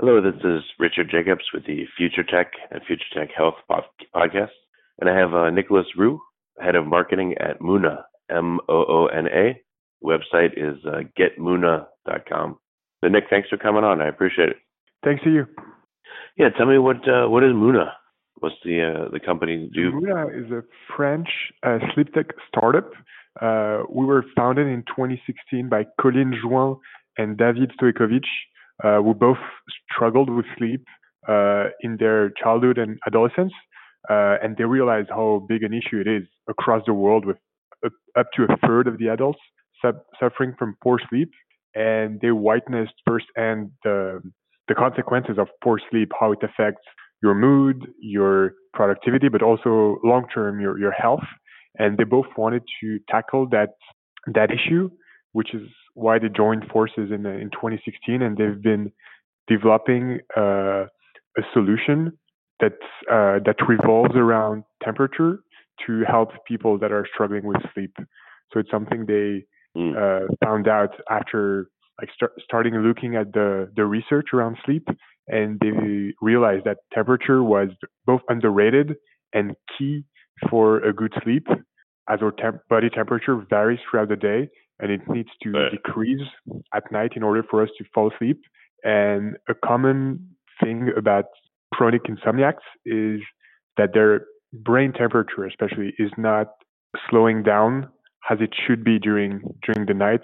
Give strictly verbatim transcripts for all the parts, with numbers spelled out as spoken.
Hello, this is Richard Jacobs with the Future Tech and Future Tech Health podcast. And I have uh, Nicholas Roux, head of marketing at Moona, M O O N A. Website is uh, get moona dot com. So Nick, thanks for coming on. I appreciate it. Thanks to you. Yeah, tell me what uh, what is Moona? What's the uh, the company do? Moona is a French uh, sleep tech startup. Uh, we were founded in twenty sixteen by Colin Jouan and David Stojkovic, uh, who both struggled with sleep uh, in their childhood and adolescence, uh, and they realized how big an issue it is across the world, with up to a third of the adults suffering from poor sleep, and they witnessed firsthand the, the consequences of poor sleep, how it affects your mood, your productivity, but also long-term, your, your health. And they both wanted to tackle that that issue, which is why they joined forces in, in twenty sixteen, and they've been developing uh, a solution that's, uh, that revolves around temperature to help people that are struggling with sleep. So it's something they Mm. Uh, found out after like start, starting looking at the, the research around sleep, and they realized that temperature was both underrated and key for a good sleep, as our temp- body temperature varies throughout the day, and it needs to right. decrease at night in order for us to fall asleep. And a common thing about chronic insomniacs is that their brain temperature especially is not slowing down as it should be during during the night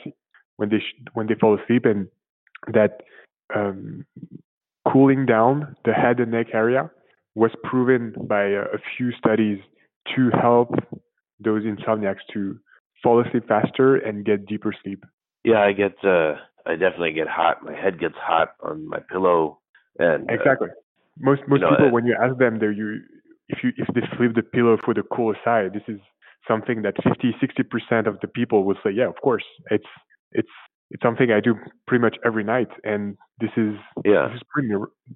when they sh- when they fall asleep, and that um, cooling down the head and neck area was proven by a, a few studies to help those insomniacs to fall asleep faster and get deeper sleep. Yeah, I get uh, I definitely get hot. My head gets hot on my pillow, and exactly. Uh, most most you know, people, that, when you ask them, they you if you if they flip the pillow for the cool side, this is something that fifty, sixty percent of the people will say, yeah, of course, it's it's it's something I do pretty much every night. And this is, yeah. this is pretty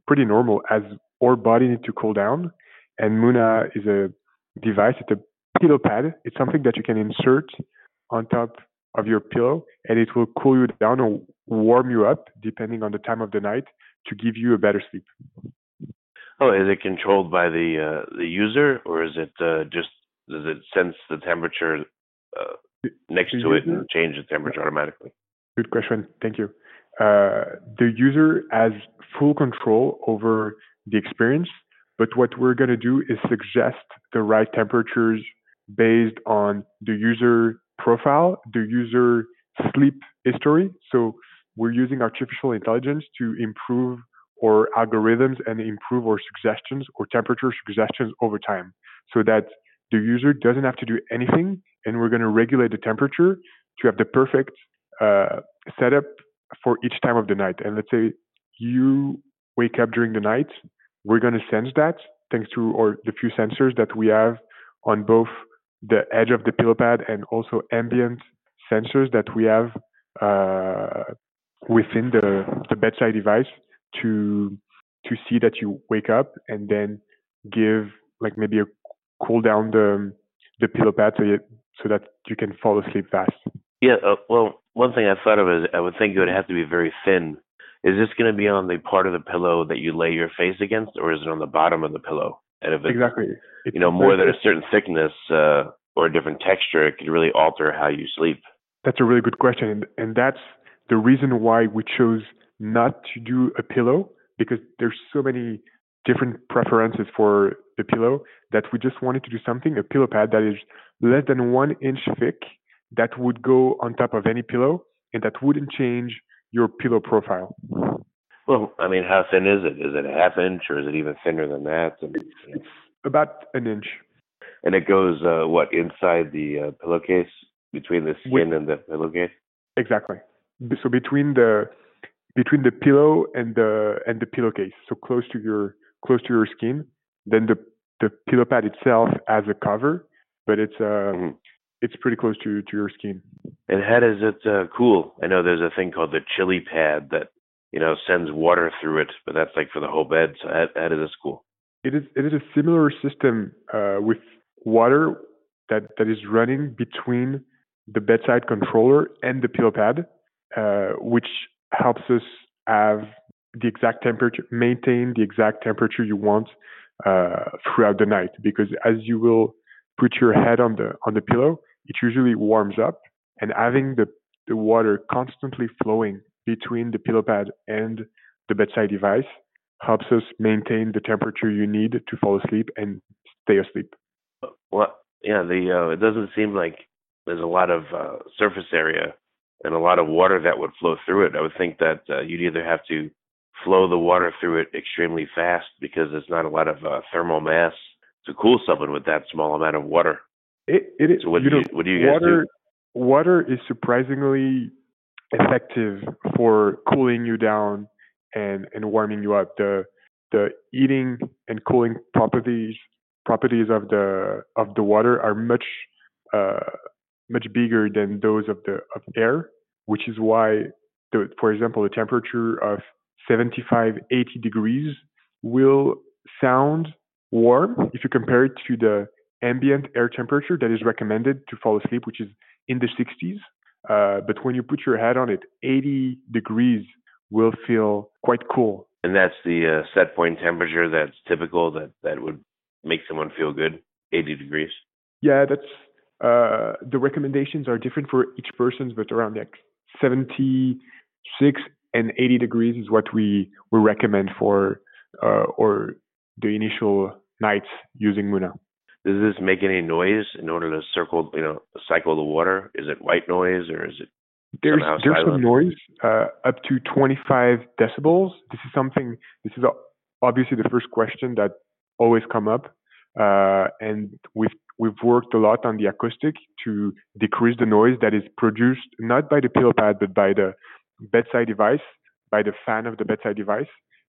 pretty normal, as our body needs to cool down. And Moona is a device, it's a pillow pad. It's something that you can insert on top of your pillow, and it will cool you down or warm you up, depending on the time of the night, to give you a better sleep. Oh, is it controlled by the, uh, the user, or is it uh, just... Does it sense the temperature uh, next to it and change the temperature automatically? Good question. Thank you. Uh, the user has full control over the experience, but what we're going to do is suggest the right temperatures based on the user profile, the user sleep history. So we're using artificial intelligence to improve our algorithms and improve our suggestions or temperature suggestions over time, so that the user doesn't have to do anything, and we're going to regulate the temperature to have the perfect uh, setup for each time of the night. And let's say you wake up during the night, we're going to sense that thanks to or the few sensors that we have on both the edge of the pillow pad and also ambient sensors that we have uh, within the, the bedside device to to see that you wake up, and then give like maybe a cool down the the pillow pad so, you, so that you can fall asleep fast? Yeah, uh, well, one thing I thought of is I would think it would have to be very thin. Is this going to be on the part of the pillow that you lay your face against, or is it on the bottom of the pillow? And if it's, exactly. It's you know, more than a certain thickness uh, or a different texture, it could really alter how you sleep. That's a really good question. And, and that's the reason why we chose not to do a pillow, because there's so many different preferences for the pillow that we just wanted to do something, a pillow pad that is less than one inch thick that would go on top of any pillow and that wouldn't change your pillow profile. Well, I mean, how thin is it? Is it a half inch or is it even thinner than that? I mean, it's, it's about an inch. And it goes, uh, what, inside the uh, pillowcase, between the skin With, and the pillowcase? Exactly. So between the between the pillow and the and the pillowcase, so close to your close to your skin. Then the the pillow pad itself has a cover, but it's uh mm-hmm. it's pretty close to, to your skin. And how does it uh, cool? I know there's a thing called the chili pad that you know sends water through it, but that's like for the whole bed. So how, how does this cool? It is it is a similar system uh, with water that, that is running between the bedside controller and the pillow pad, uh, which helps us have the exact temperature, maintain the exact temperature you want uh, throughout the night. Because as you will put your head on the on the pillow, it usually warms up, and having the, the water constantly flowing between the pillow pad and the bedside device helps us maintain the temperature you need to fall asleep and stay asleep. Well, yeah, the uh, it doesn't seem like there's a lot of uh, surface area and a lot of water that would flow through it. I would think that uh, you'd either have to flow the water through it extremely fast because there's not a lot of uh, thermal mass to cool someone with that small amount of water. It, it is. So what, you do you, know, what do you guys water, do? Water is surprisingly effective for cooling you down and, and warming you up. The the heating and cooling properties properties of the of the water are much uh, much bigger than those of the of air, which is why, the, for example, the temperature of seventy-five, eighty degrees will sound warm if you compare it to the ambient air temperature that is recommended to fall asleep, which is in the sixties. Uh, but when you put your head on it, eighty degrees will feel quite cool. And that's the uh, set point temperature that's typical that, that would make someone feel good, eighty degrees? Yeah, that's uh, the recommendations are different for each person, but around like seventy-six and eighty degrees is what we, we recommend for uh, or the initial nights using Moona. Does this make any noise in order to circle, you know, cycle the water? Is it white noise or is it there's, somehow there's silent? Some noise uh, up to twenty-five decibels. This is something. This is obviously the first question that always come up, uh, and we've we've worked a lot on the acoustic to decrease the noise that is produced not by the pillow pad but by the bedside device, by the fan of the bedside device,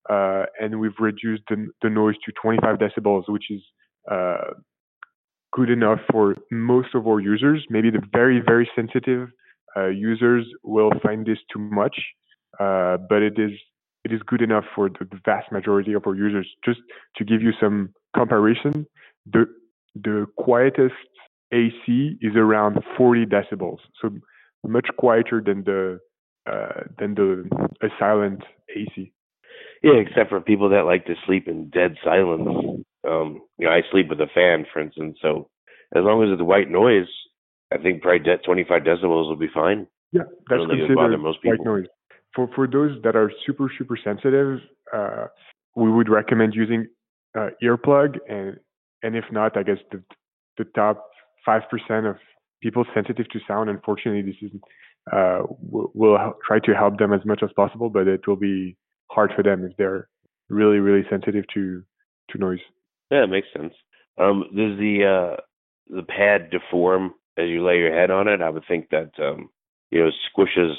uh, and we've reduced the, the noise to twenty-five decibels, which is uh, good enough for most of our users. Maybe the very, very sensitive uh, users will find this too much, uh, but it is it is good enough for the vast majority of our users. Just to give you some comparison, the the quietest A C is around forty decibels, so much quieter than the uh, than the a silent A C. Yeah, except for people that like to sleep in dead silence. Um, you know, I sleep with a fan, for instance. So as long as it's white noise, I think probably de- twenty-five decibels will be fine. Yeah, that's considered white noise. For for those that are super super sensitive, uh, we would recommend using uh, earplug, and and if not, I guess the the top five percent of people sensitive to sound, unfortunately, this is uh, we'll, we'll try to help them as much as possible, but it will be hard for them if they're really really sensitive to to noise. Yeah, it makes sense. Um, does the uh, the pad deform as you lay your head on it? I would think that um, you know, it squishes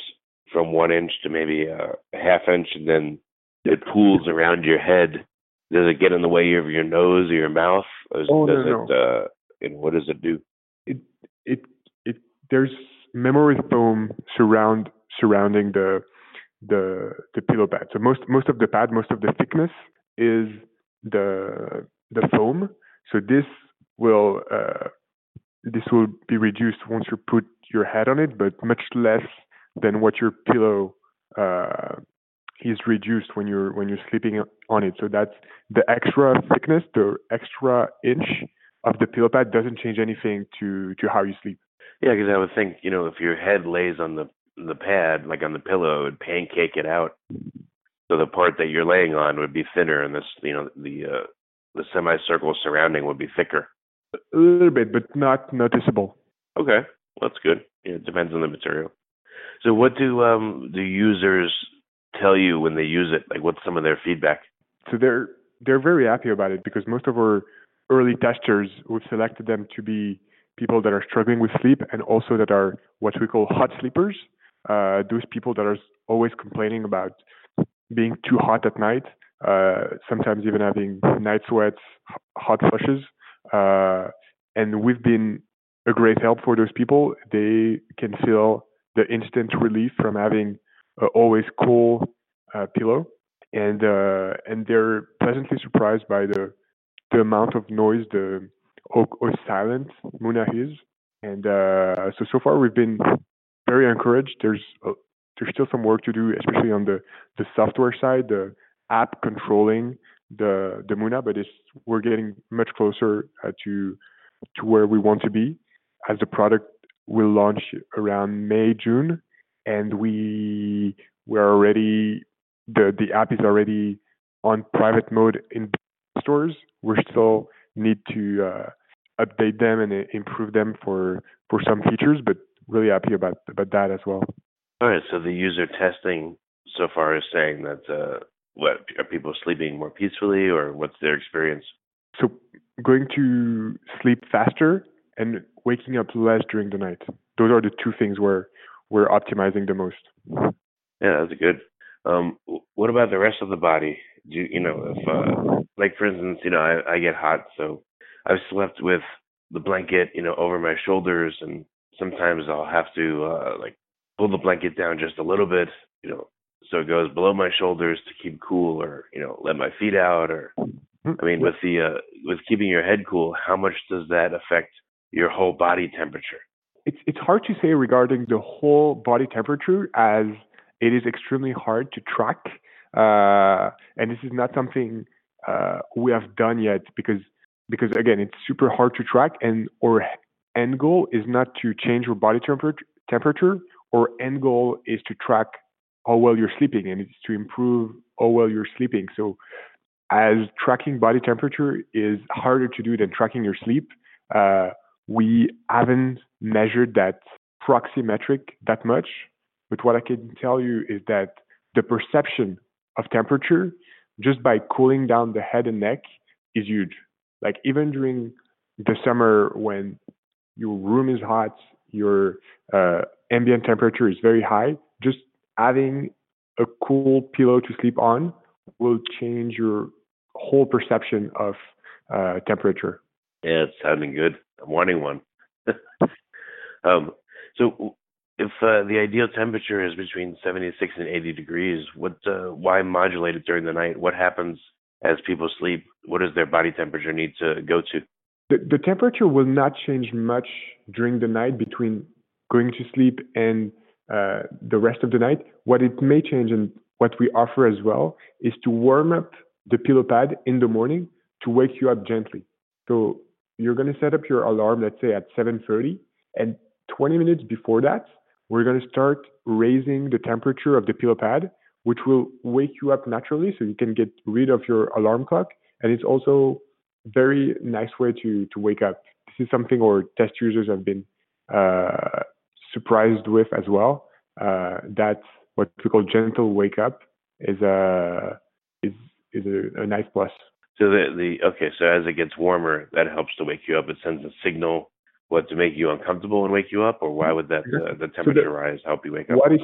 from one inch to maybe a half inch, and then it pools around your head. Does it get in the way of your nose or your mouth? Or oh, does no, it, no. Uh, and what does it do? It it it. There's memory foam surround surrounding the the the pillow pad. So most most of the pad, most of the thickness is the the foam. So this will uh, this will be reduced once you put your head on it, but much less than what your pillow uh, is reduced when you're when you're sleeping on it. So that's the extra thickness, the extra inch of the pillow pad doesn't change anything to, to how you sleep. Yeah, because I would think, you know, if your head lays on the the pad, like on the pillow, it would pancake it out. So the part that you're laying on would be thinner, and this, you know, the uh, the semicircle surrounding would be thicker. A little bit, but not noticeable. Okay, well, that's good. It depends on the material. So what do um the users tell you when they use it? Like, what's some of their feedback? So they're they're very happy about it, because most of our early testers, we've selected them to be people that are struggling with sleep, and also that are what we call hot sleepers. Uh, those people that are always complaining about being too hot at night, uh, sometimes even having night sweats, hot flushes. Uh, and we've been a great help for those people. They can feel the instant relief from having an always cool uh, pillow. And uh, and they're pleasantly surprised by the the amount of noise, the or, or silent Moona is. And uh, so, so far we've been very encouraged. There's uh, there's still some work to do, especially on the, the software side, the app controlling the the Moona, but it's, we're getting much closer uh, to to where we want to be, as the product will launch around May, June, and we we're already, the, the app is already on private mode in stores. We're still need to uh, update them and improve them for, for some features, but really happy about, about that as well. All right, so the user testing so far is saying that, uh, what, are people sleeping more peacefully, or what's their experience? So going to sleep faster and waking up less during the night. Those are the two things where we're optimizing the most. Yeah, that's good. Um, what about the rest of the body? Do you, you know, if, uh, like, for instance, you know, I, I get hot, so I've slept with the blanket, you know, over my shoulders, and sometimes I'll have to, uh, like, pull the blanket down just a little bit, you know, so it goes below my shoulders to keep cool, or, you know, let my feet out, or, I mean, with the, uh, with keeping your head cool, how much does that affect your whole body temperature? It's, it's hard to say regarding the whole body temperature, as it is extremely hard to track. Uh, and this is not something uh, we have done yet, because, because again, it's super hard to track, and our end goal is not to change your body temperature, temperature. Our end goal is to track how well you're sleeping, and it's to improve how well you're sleeping. So as tracking body temperature is harder to do than tracking your sleep, uh, we haven't measured that proxy metric that much. But what I can tell you is that the perception of temperature, just by cooling down the head and neck, is huge. Like, even during the summer, when your room is hot, your uh, ambient temperature is very high, just having a cool pillow to sleep on will change your whole perception of uh, temperature. Yeah, it's sounding good. I'm wanting one. um, so... If uh, the ideal temperature is between seventy-six and eighty degrees, what? Uh, why modulate it during the night? What happens as people sleep? What does their body temperature need to go to? The, the temperature will not change much during the night between going to sleep and uh, the rest of the night. What it may change, and what we offer as well, is to warm up the pillow pad in the morning to wake you up gently. So you're going to set up your alarm, let's say at seven thirty, and twenty minutes before that, we're going to start raising the temperature of the pillow pad, which will wake you up naturally, so you can get rid of your alarm clock. And it's also a very nice way to, to wake up. This is something our test users have been uh, surprised with as well. Uh, that what we call gentle wake up is a is is a, a nice plus. So the the okay, so as it gets warmer, that helps to wake you up. It sends a signal. What, to make you uncomfortable and wake you up, or why would that uh, the temperature so the, rise help you wake up? What is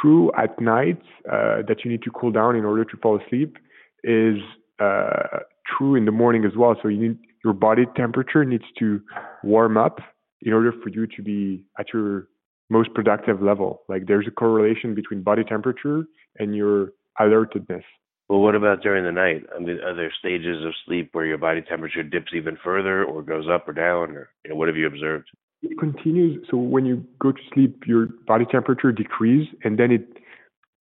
true at night uh, that you need to cool down in order to fall asleep is uh, true in the morning as well. So you need, your body temperature needs to warm up in order for you to be at your most productive level. Like, there's a correlation between body temperature and your alertedness. Well, what about during the night? I mean, are there stages of sleep where your body temperature dips even further or goes up or down? Or, you know, what have you observed? It continues. So when you go to sleep, your body temperature decreases, and then it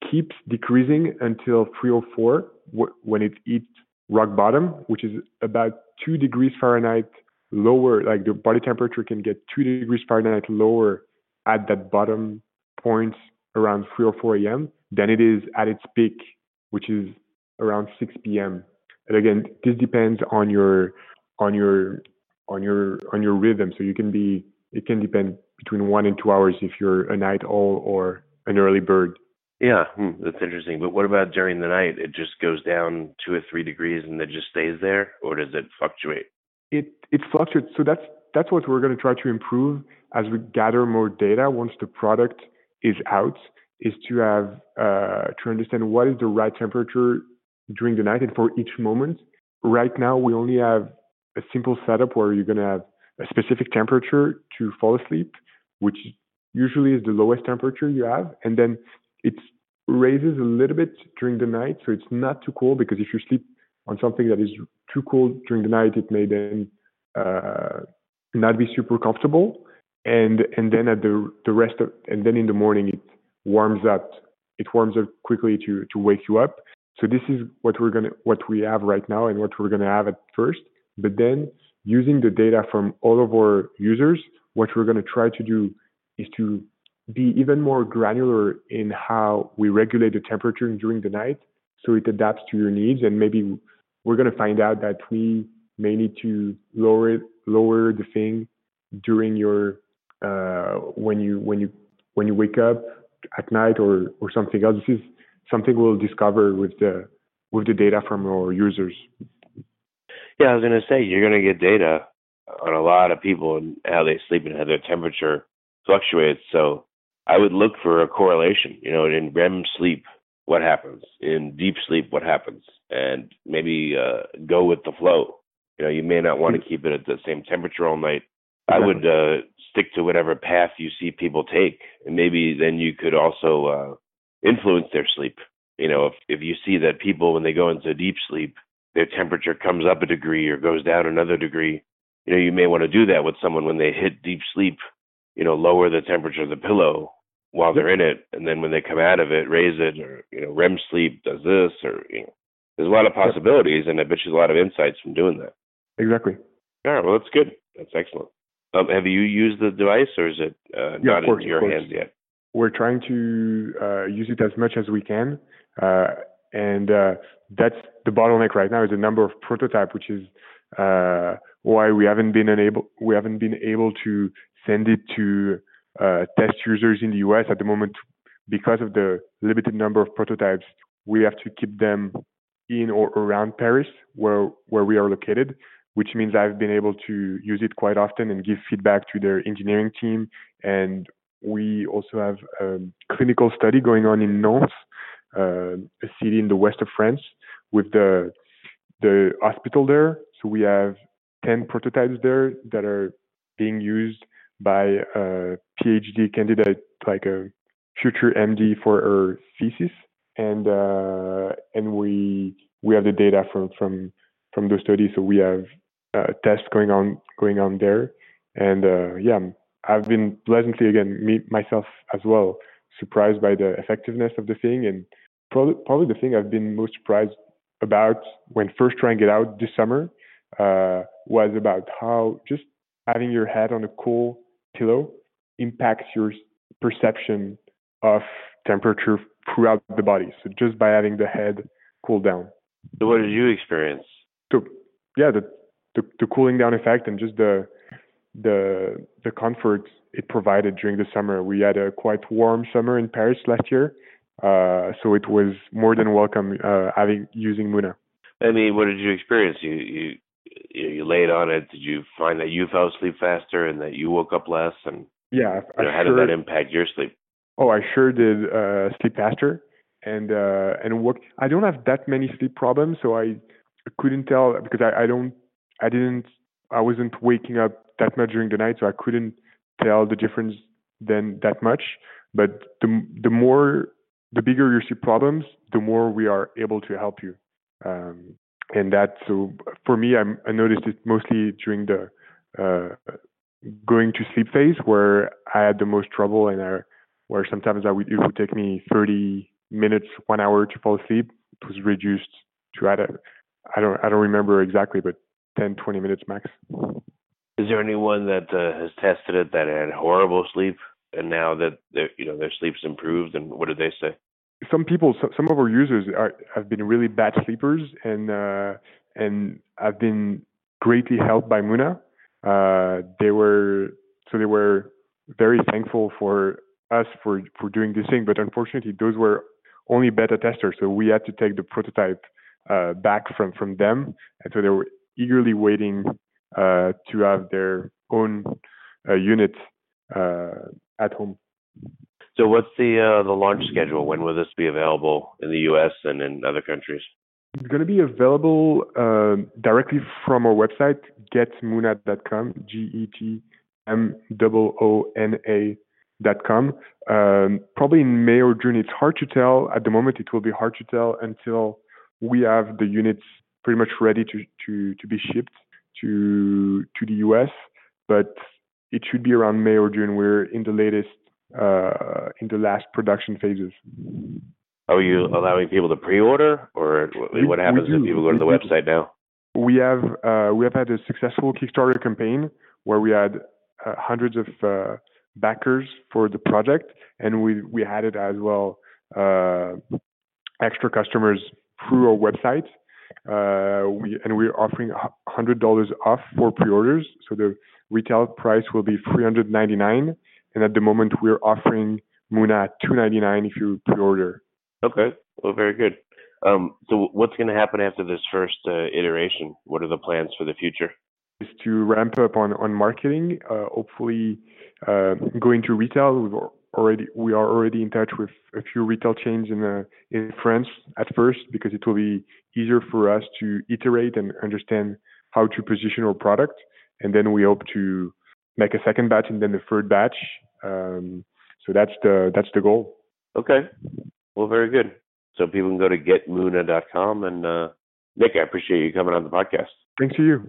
keeps decreasing until three or four when it hits rock bottom, which is about two degrees Fahrenheit lower. Like the body temperature can get two degrees Fahrenheit lower at that bottom point around three or four a.m. than it is at its peak, which is around six p.m. And again, this depends on your on your on your on your rhythm. So you can be it can depend between one and two hours if you're a night owl or an early bird. Yeah, hmm, that's interesting. But what about during the night? It just goes down two or three degrees and it just stays there, or does it fluctuate? It it fluctuates. So that's that's what we're going to try to improve as we gather more data once the product is out, is to have uh, to understand what is the right temperature during the night and for each moment. Right now, we only have a simple setup where you're going to have a specific temperature to fall asleep, which usually is the lowest temperature you have. And then it raises a little bit during the night, so it's not too cold, because if you sleep on something that is too cold during the night, it may then uh, not be super comfortable. And and then at the the rest of and then in the morning it warms up. It warms up quickly to to wake you up. So this is what we're gonna what we have right now and what we're gonna have at first. But then, using the data from all of our users, what we're gonna try to do is to be even more granular in how we regulate the temperature during the night, so it adapts to your needs. And maybe we're gonna find out that we may need to lower it, lower the thing during your Uh, when you when you when you wake up at night or or something else. This is something we'll discover with the with the data from our users. Yeah, I was going to say, you're going to get data on a lot of people and how they sleep and how their temperature fluctuates. So I would look for a correlation. You know, in R E M sleep, what happens? In deep sleep, what happens? And maybe uh, go with the flow. You know, you may not want to keep it at the same temperature all night. I would uh, stick to whatever path you see people take, and maybe then you could also uh, influence their sleep. You know, if if you see that people, when they go into deep sleep, their temperature comes up a degree or goes down another degree, you know, you may want to do that with someone when they hit deep sleep. You know, lower the temperature of the pillow while they're in it, and then when they come out of it, raise it. Or, you know, R E M sleep does this, or, you know, there's a lot of possibilities, and I bet you a lot of insights from doing that. Exactly. All right. Well, that's good. That's excellent. Um, have you used the device, or is it uh, yeah, not course, in your hands yet? We're trying to uh, use it as much as we can. Uh, and uh, that's the bottleneck right now, is the number of prototype, which is uh, why we haven't been unable, we haven't been able to send it to uh, test users in the U S at the moment. Because of the limited number of prototypes, we have to keep them in or around Paris, where where we are located, which means I've been able to use it quite often and give feedback to their engineering team. And we also have a clinical study going on in Nantes, uh, a city in the west of France, with the the hospital there. So we have ten prototypes there that are being used by a PhD candidate, like a future M D for her thesis. And uh, and we we have the data from from from those studies. So we have Uh, tests going on going on there, and uh, yeah, I've been pleasantly, again, me myself as well, surprised by the effectiveness of the thing, and probably probably the thing I've been most surprised about when first trying it out this summer uh, was about how just having your head on a cool pillow impacts your perception of temperature throughout the body. So just by having the head cool down. So what did you experience? So yeah, the The, the cooling down effect and just the the the comfort it provided during the summer. We had a quite warm summer in Paris last year, uh, so it was more than welcome uh, having using Moona. I mean, what did you experience? You you you laid on it. Did you find that you fell asleep faster and that you woke up less? And yeah, I, you know, how sure, did that impact your sleep? Oh, I sure did uh, sleep faster and uh, and woke. I don't have that many sleep problems, so I couldn't tell because I, I don't. I didn't, I wasn't waking up that much during the night, so I couldn't tell the difference then that much. But the the more the bigger your problems, the more we are able to help you. Um, and that, so for me, I'm, I noticed it mostly during the uh, going to sleep phase where I had the most trouble, and I, where sometimes I would, it would take me thirty minutes, one hour to fall asleep. It was reduced to, I don't, I don't, I don't remember exactly, but ten, twenty minutes max. Is there anyone that uh, has tested it that had horrible sleep, and now that their, you know, their sleep's improved? And what do they say? Some people, some of our users are, have been really bad sleepers, and uh, and have been greatly helped by Moona. Uh, they were so they were very thankful for us for for doing this thing. But unfortunately, those were only beta testers, so we had to take the prototype uh, back from from them, and so they were eagerly waiting uh, to have their own uh, unit uh, at home. So what's the uh, the launch schedule? When will this be available in the U S and in other countries? It's going to be available uh, directly from our website, get moona dot com, G E T M O O N A dot com. Um, probably in May or June. It's hard to tell. At the moment, it will be hard to tell until we have the units pretty much ready to, to, to be shipped to to the U S. But it should be around May or June. We're in the latest uh in the last production phases. Are you allowing people to pre-order, or what we, happens we if people go to the we, website now? We have uh we have had a successful Kickstarter campaign where we had uh, hundreds of uh, backers for the project, and we we had it as well uh extra customers through our website. Uh, we and we're offering one hundred dollars off for pre-orders. So the retail price will be three hundred ninety-nine dollars. And at the moment, we're offering Moona at two hundred ninety-nine dollars if you pre-order. Okay. Well, very good. Um, so what's going to happen after this first uh, iteration? What are the plans for the future? Is to ramp up on, on marketing, uh, hopefully uh, going to retail. We've already, we are already in touch with a few retail chains in, uh, in France at first, because it will be easier for us to iterate and understand how to position our product. And then we hope to make a second batch and then the third batch. Um, so that's the that's the goal. Okay. Well, very good. So people can go to get moona dot com. And uh, Nick, I appreciate you coming on the podcast. Thanks to you.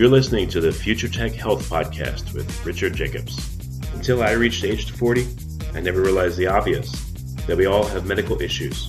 You're listening to the Future Tech Health Podcast with Richard Jacobs. Until I reached age forty, I never realized the obvious, that we all have medical issues,